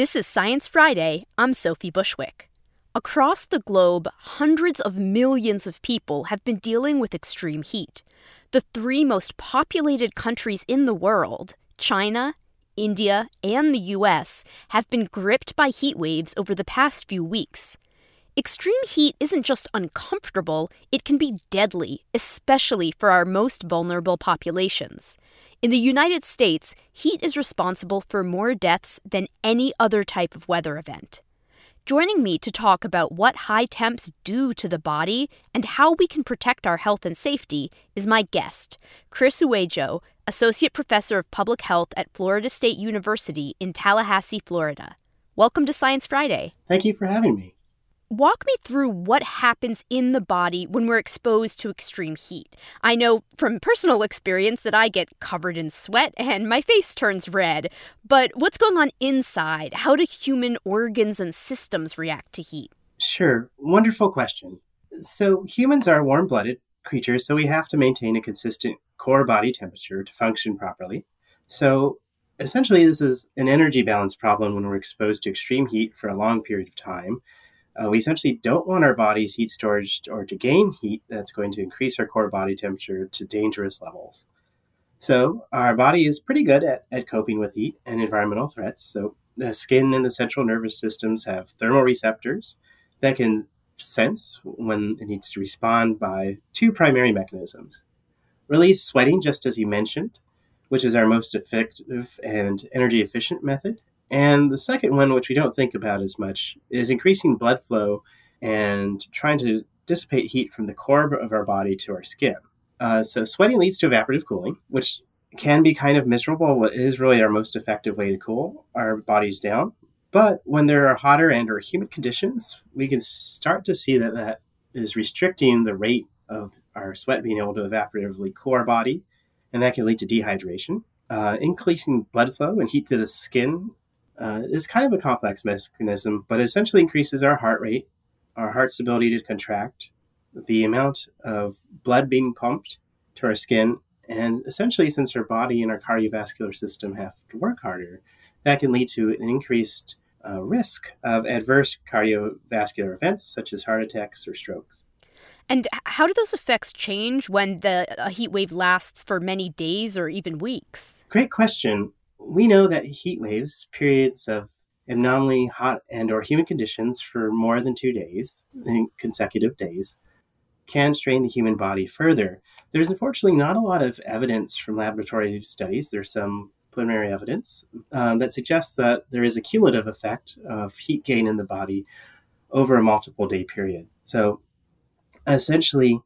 This is Science Friday. I'm Sophie Bushwick. Across the globe, hundreds of millions of people have been dealing with extreme heat. The three most populated countries in the world, China, India, and the U.S., have been gripped by heat waves over the past few weeks. Extreme heat isn't just uncomfortable, it can be deadly, especially for our most vulnerable populations. In the United States, heat is responsible for more deaths than any other type of weather event. Joining me to talk about what high temps do to the body and how we can protect our health and safety is my guest, Chris Uejio, Associate Professor of Public Health at Florida State University in Tallahassee, Florida. Welcome to Science Friday. Thank you for having me. Walk me through what happens in the body when we're exposed to extreme heat. I know from personal experience that I get covered in sweat and my face turns red. But what's going on inside? How do human organs and systems react to heat? Sure. Wonderful question. So humans are warm-blooded creatures, so we have to maintain a consistent core body temperature to function properly. So essentially, this is an energy balance problem when we're exposed to extreme heat for a long period of time. We essentially don't want our body's heat storage or to gain heat that's going to increase our core body temperature to dangerous levels. So our body is pretty good at coping with heat and environmental threats. So the skin and the central nervous systems have thermoreceptors that can sense when it needs to respond by two primary mechanisms. Release sweating, just as you mentioned, which is our most effective and energy efficient method. And the second one, which we don't think about as much, is increasing blood flow and trying to dissipate heat from the core of our body to our skin. So sweating leads to evaporative cooling, which can be kind of miserable. What is really our most effective way to cool our bodies down. But when there are hotter and or humid conditions, we can start to see that is restricting the rate of our sweat being able to evaporatively cool our body. And that can lead to dehydration, increasing blood flow and heat to the skin. It's kind of a complex mechanism, but essentially increases our heart rate, our heart's ability to contract, the amount of blood being pumped to our skin, and essentially since our body and our cardiovascular system have to work harder, that can lead to an increased risk of adverse cardiovascular events such as heart attacks or strokes. And how do those effects change when a heat wave lasts for many days or even weeks? Great question. We know that heat waves, periods of abnormally hot and or humid conditions for more than 2 days, consecutive days, can strain the human body further. There's unfortunately not a lot of evidence from laboratory studies. There's some preliminary evidence that suggests that there is a cumulative effect of heat gain in the body over a multiple day period. So essentially,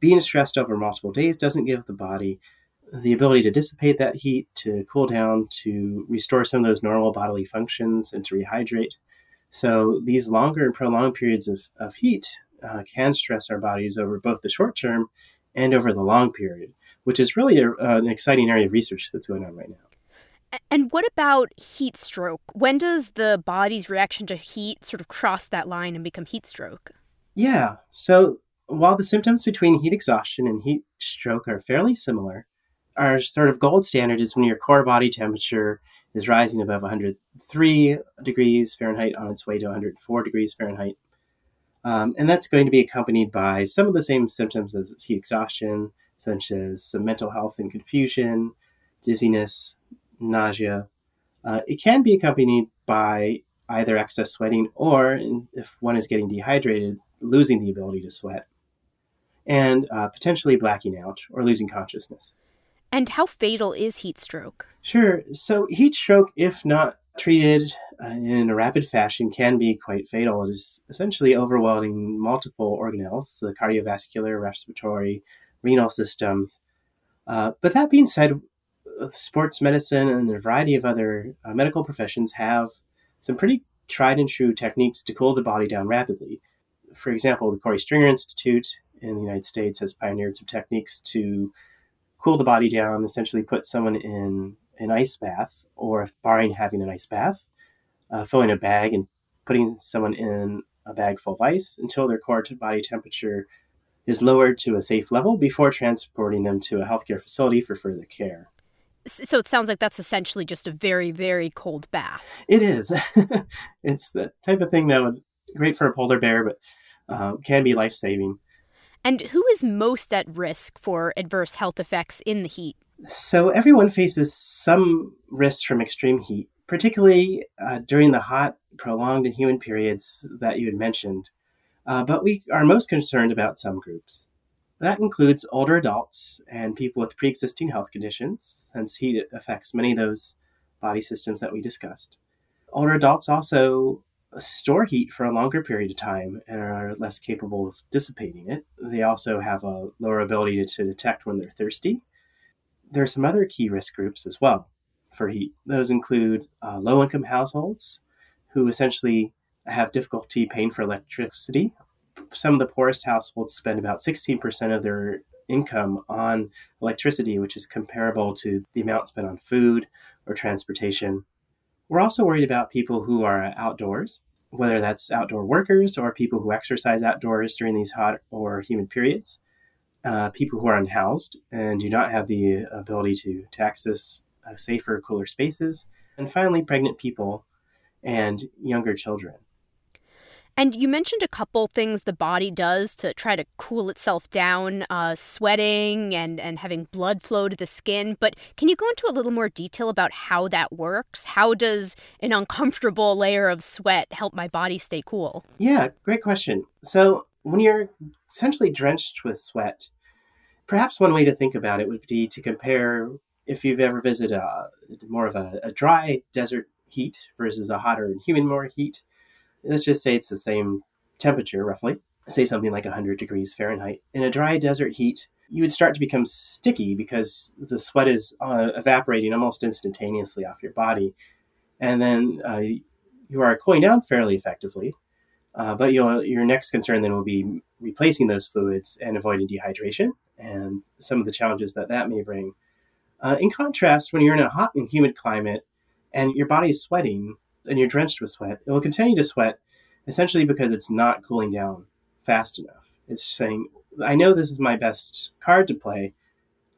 being stressed over multiple days doesn't give the body the ability to dissipate that heat, to cool down, to restore some of those normal bodily functions, and to rehydrate. So these longer and prolonged periods of heat can stress our bodies over both the short term and over the long period, which is really an exciting area of research that's going on right now. And what about heat stroke? When does the body's reaction to heat sort of cross that line and become heat stroke? Yeah. So while the symptoms between heat exhaustion and heat stroke are fairly similar, our sort of gold standard is when your core body temperature is rising above 103 degrees Fahrenheit on its way to 104 degrees Fahrenheit. And that's going to be accompanied by some of the same symptoms as heat exhaustion, such as some mental health and confusion, dizziness, nausea. It can be accompanied by either excess sweating or, if one is getting dehydrated, losing the ability to sweat and potentially blacking out or losing consciousness. And how fatal is heat stroke? Sure. So heat stroke, if not treated in a rapid fashion, can be quite fatal. It is essentially overwhelming multiple organelles, the cardiovascular, respiratory, renal systems. But that being said, sports medicine and a variety of other medical professions have some pretty tried and true techniques to cool the body down rapidly. For example, the Corey Stringer Institute in the United States has pioneered some techniques to cool the body down, essentially put someone in an ice bath, or if barring having an ice bath, filling a bag and putting someone in a bag full of ice until their core body temperature is lowered to a safe level before transporting them to a healthcare facility for further care. So it sounds like that's essentially just a very, very cold bath. It is. It's the type of thing that would be great for a polar bear, but can be life-saving. And who is most at risk for adverse health effects in the heat? So everyone faces some risks from extreme heat, particularly during the hot, prolonged, and humid periods that you had mentioned. But we are most concerned about some groups. That includes older adults and people with pre-existing health conditions, since heat affects many of those body systems that we discussed. Older adults also store heat for a longer period of time and are less capable of dissipating it. They also have a lower ability to detect when they're thirsty. There are some other key risk groups as well for heat. Those include low-income households who essentially have difficulty paying for electricity. Some of the poorest households spend about 16% of their income on electricity, which is comparable to the amount spent on food or transportation. We're also worried about people who are outdoors, whether that's outdoor workers or people who exercise outdoors during these hot or humid periods, people who are unhoused and do not have the ability to access safer, cooler spaces, and finally, pregnant people and younger children. And you mentioned a couple things the body does to try to cool itself down, sweating and having blood flow to the skin. But can you go into a little more detail about how that works? How does an uncomfortable layer of sweat help my body stay cool? Yeah, great question. So when you're essentially drenched with sweat, perhaps one way to think about it would be to compare if you've ever visited more of a dry desert heat versus a hotter and humid more heat. Let's just say it's the same temperature, roughly, say something like 100 degrees Fahrenheit. In a dry desert heat, you would start to become sticky because the sweat is evaporating almost instantaneously off your body. And then you are cooling down fairly effectively. But your next concern then will be replacing those fluids and avoiding dehydration and some of the challenges that may bring. In contrast, when you're in a hot and humid climate and your body is sweating, and you're drenched with sweat, it will continue to sweat essentially because it's not cooling down fast enough. It's saying, I know this is my best card to play.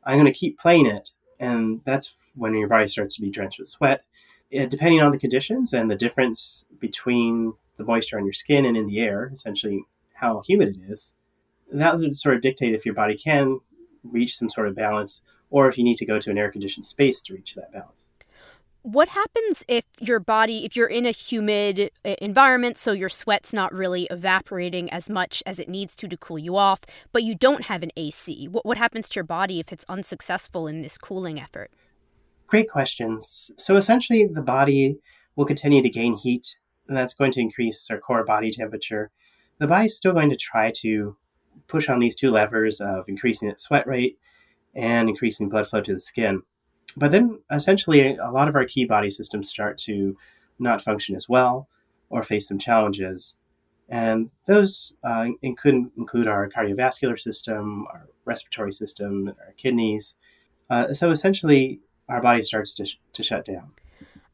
I'm going to keep playing it. And that's when your body starts to be drenched with sweat. Depending on the conditions and the difference between the moisture on your skin and in the air, essentially how humid it is, that would sort of dictate if your body can reach some sort of balance or if you need to go to an air-conditioned space to reach that balance. What happens if you're in a humid environment, so your sweat's not really evaporating as much as it needs to cool you off, but you don't have an AC? What happens to your body if it's unsuccessful in this cooling effort? Great questions. So essentially, the body will continue to gain heat, and that's going to increase our core body temperature. The body's still going to try to push on these two levers of increasing its sweat rate and increasing blood flow to the skin. But then essentially a lot of our key body systems start to not function as well or face some challenges. And those include our cardiovascular system, our respiratory system, our kidneys. So essentially our body starts to shut down.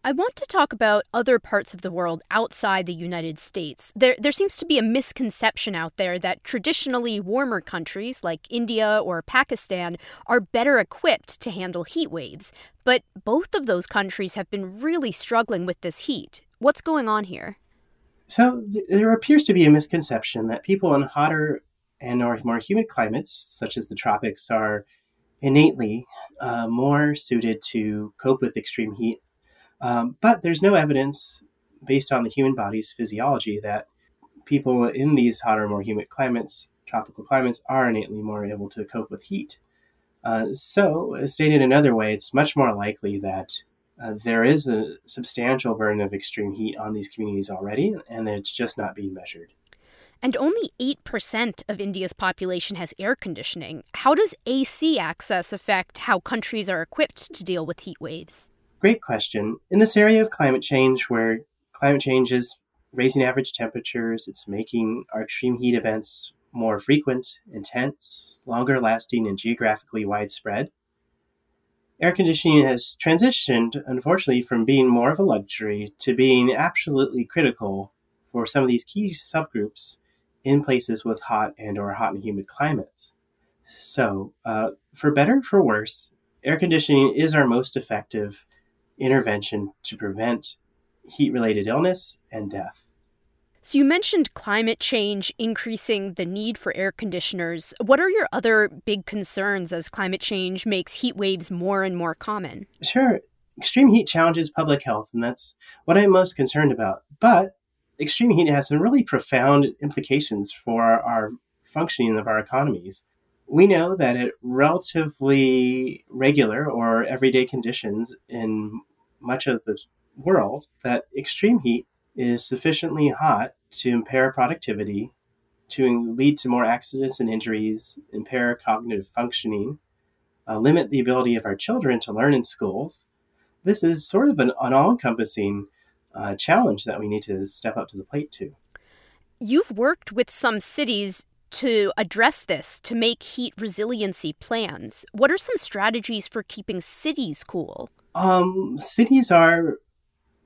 I want to talk about other parts of the world outside the United States. There seems to be a misconception out there that traditionally warmer countries like India or Pakistan are better equipped to handle heat waves. But both of those countries have been really struggling with this heat. What's going on here? So there appears to be a misconception that people in hotter and or more humid climates, such as the tropics, are innately more suited to cope with extreme heat. But there's no evidence based on the human body's physiology that people in these hotter, more humid climates, tropical climates, are innately more able to cope with heat. So, as stated another way, it's much more likely that there is a substantial burden of extreme heat on these communities already, and that it's just not being measured. And only 8% of India's population has air conditioning. How does AC access affect how countries are equipped to deal with heat waves? Great question. In this area of climate change, where climate change is raising average temperatures, it's making our extreme heat events more frequent, intense, longer lasting, and geographically widespread, air conditioning has transitioned, unfortunately, from being more of a luxury to being absolutely critical for some of these key subgroups in places with hot and or hot and humid climates. So for better or for worse, Air conditioning is our most effective intervention to prevent heat-related illness and death. So you mentioned climate change increasing the need for air conditioners. What are your other big concerns as climate change makes heat waves more and more common? Sure. Extreme heat challenges public health, and that's what I'm most concerned about. But extreme heat has some really profound implications for our functioning of our economies. We know that at relatively regular or everyday conditions in much of the world, that extreme heat is sufficiently hot to impair productivity, to lead to more accidents and injuries, impair cognitive functioning, limit the ability of our children to learn in schools. This is sort of an all-encompassing challenge that we need to step up to the plate to. You've worked with some cities to address this, to make heat resiliency plans. What are some strategies for keeping cities cool? Cities are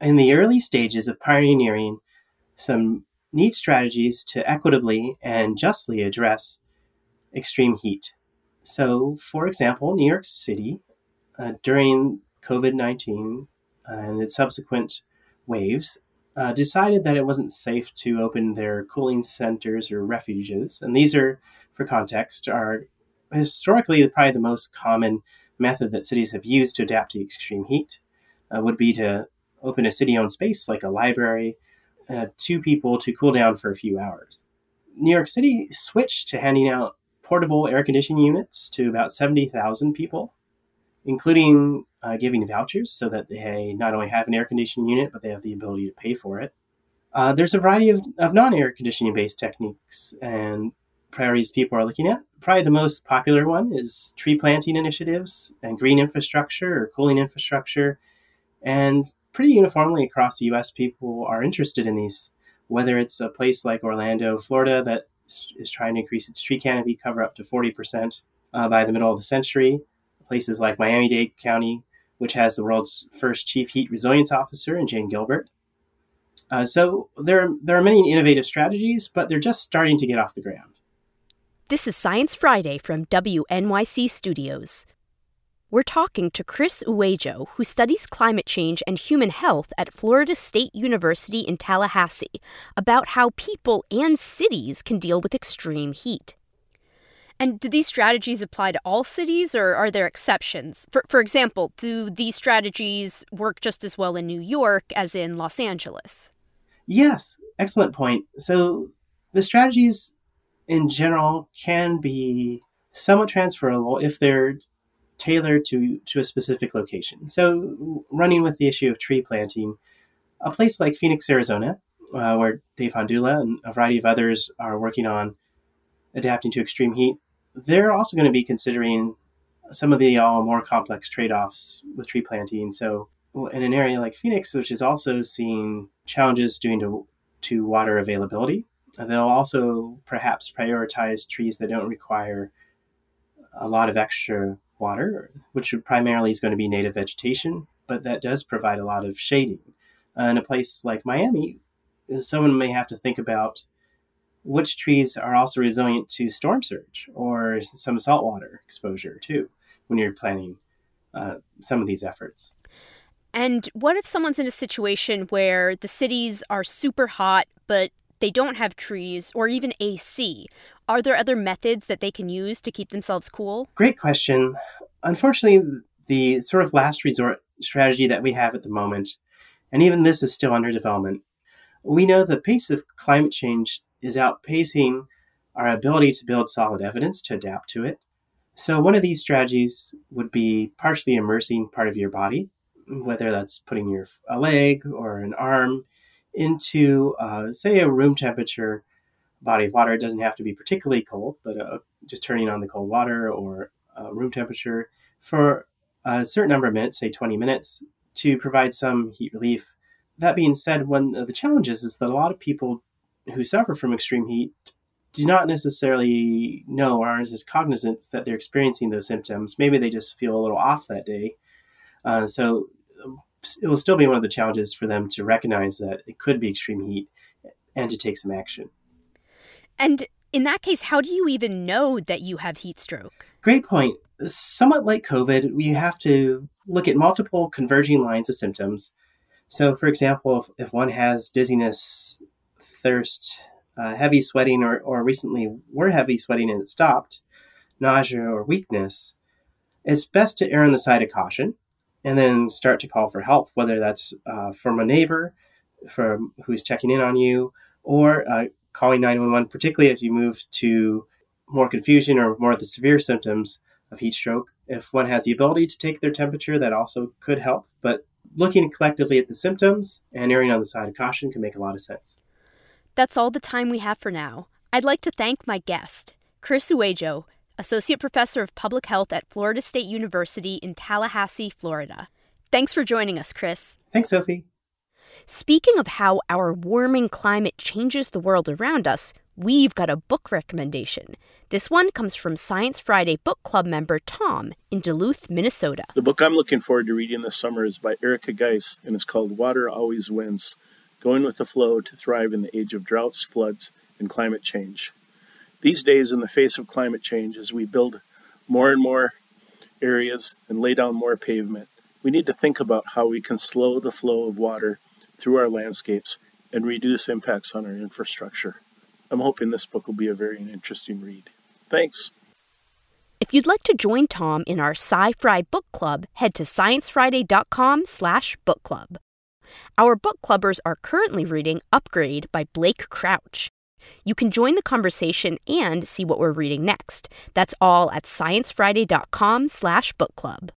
in the early stages of pioneering some neat strategies to equitably and justly address extreme heat. So, for example, New York City, during COVID-19 and its subsequent waves, decided that it wasn't safe to open their cooling centers or refuges. And these are, for context, are historically probably the most common method that cities have used to adapt to extreme heat, would be to open a city-owned space like a library to people to cool down for a few hours. New York City switched to handing out portable air conditioning units to about 70,000 people, including giving vouchers so that they not only have an air conditioning unit, but they have the ability to pay for it. There's a variety of non-air conditioning-based techniques and priorities people are looking at. Probably the most popular one is tree planting initiatives and green infrastructure or cooling infrastructure. And pretty uniformly across the U.S., people are interested in these, whether it's a place like Orlando, Florida, that is trying to increase its tree canopy cover up to 40% by the middle of the century. Places like Miami-Dade County, which has the world's first chief heat resilience officer in Jane Gilbert. So there are many innovative strategies, but they're just starting to get off the ground. This is Science Friday from WNYC Studios. We're talking to Chris Uejio, who studies climate change and human health at Florida State University in Tallahassee, about how people and cities can deal with extreme heat. And do these strategies apply to all cities, or are there exceptions? For example, do these strategies work just as well in New York as in Los Angeles? Yes, excellent point. So the strategies in general can be somewhat transferable if they're tailored to a specific location. So running with the issue of tree planting, a place like Phoenix, Arizona, where Dave Hondula and a variety of others are working on adapting to extreme heat, they're also going to be considering some of the more complex trade-offs with tree planting. So in an area like Phoenix, which is also seeing challenges due to water availability, they'll also perhaps prioritize trees that don't require a lot of extra water, which primarily is going to be native vegetation, but that does provide a lot of shading. In a place like Miami, someone may have to think about which trees are also resilient to storm surge or some saltwater exposure too, when you're planning some of these efforts. And what if someone's in a situation where the cities are super hot, but they don't have trees or even AC? Are there other methods that they can use to keep themselves cool? Great question. Unfortunately, the sort of last resort strategy that we have at the moment, and even this is still under development, we know the pace of climate change is outpacing our ability to build solid evidence to adapt to it. So one of these strategies would be partially immersing part of your body, whether that's putting a leg or an arm into, say, a room temperature body of water. It doesn't have to be particularly cold, but just turning on the cold water or room temperature for a certain number of minutes, say 20 minutes, to provide some heat relief. That being said, one of the challenges is that a lot of people who suffer from extreme heat do not necessarily know or aren't as cognizant that they're experiencing those symptoms. Maybe they just feel a little off that day. So it will still be one of the challenges for them to recognize that it could be extreme heat and to take some action. And in that case, how do you even know that you have heat stroke? Great point. somewhat like COVID, we have to look at multiple converging lines of symptoms. So, for example, if one has dizziness, thirst, heavy sweating, or recently were heavy sweating and it stopped, nausea or weakness, it's best to err on the side of caution and then start to call for help, whether that's from a neighbor from who's checking in on you, or calling 911, particularly as you move to more confusion or more of the severe symptoms of heat stroke. If one has the ability to take their temperature, that also could help. But looking collectively at the symptoms and erring on the side of caution can make a lot of sense. That's all the time we have for now. I'd like to thank my guest, Chris Uejio, Associate Professor of Public Health at Florida State University in Tallahassee, Florida. Thanks for joining us, Chris. Thanks, Sophie. Speaking of how our warming climate changes the world around us, we've got a book recommendation. This one comes from Science Friday Book Club member Tom in Duluth, Minnesota. The book I'm looking forward to reading this summer is by Erica Geis, and it's called Water Always Wins, Going with the Flow to Thrive in the Age of Droughts, Floods, and Climate Change. These days, in the face of climate change, as we build more and more areas and lay down more pavement, we need to think about how we can slow the flow of water through our landscapes and reduce impacts on our infrastructure. I'm hoping this book will be a very interesting read. Thanks. If you'd like to join Tom in our Sci-Fri Book Club, head to sciencefriday.com/book club. Our book clubbers are currently reading Upgrade by Blake Crouch. You can join the conversation and see what we're reading next. That's all at sciencefriday.com/book club.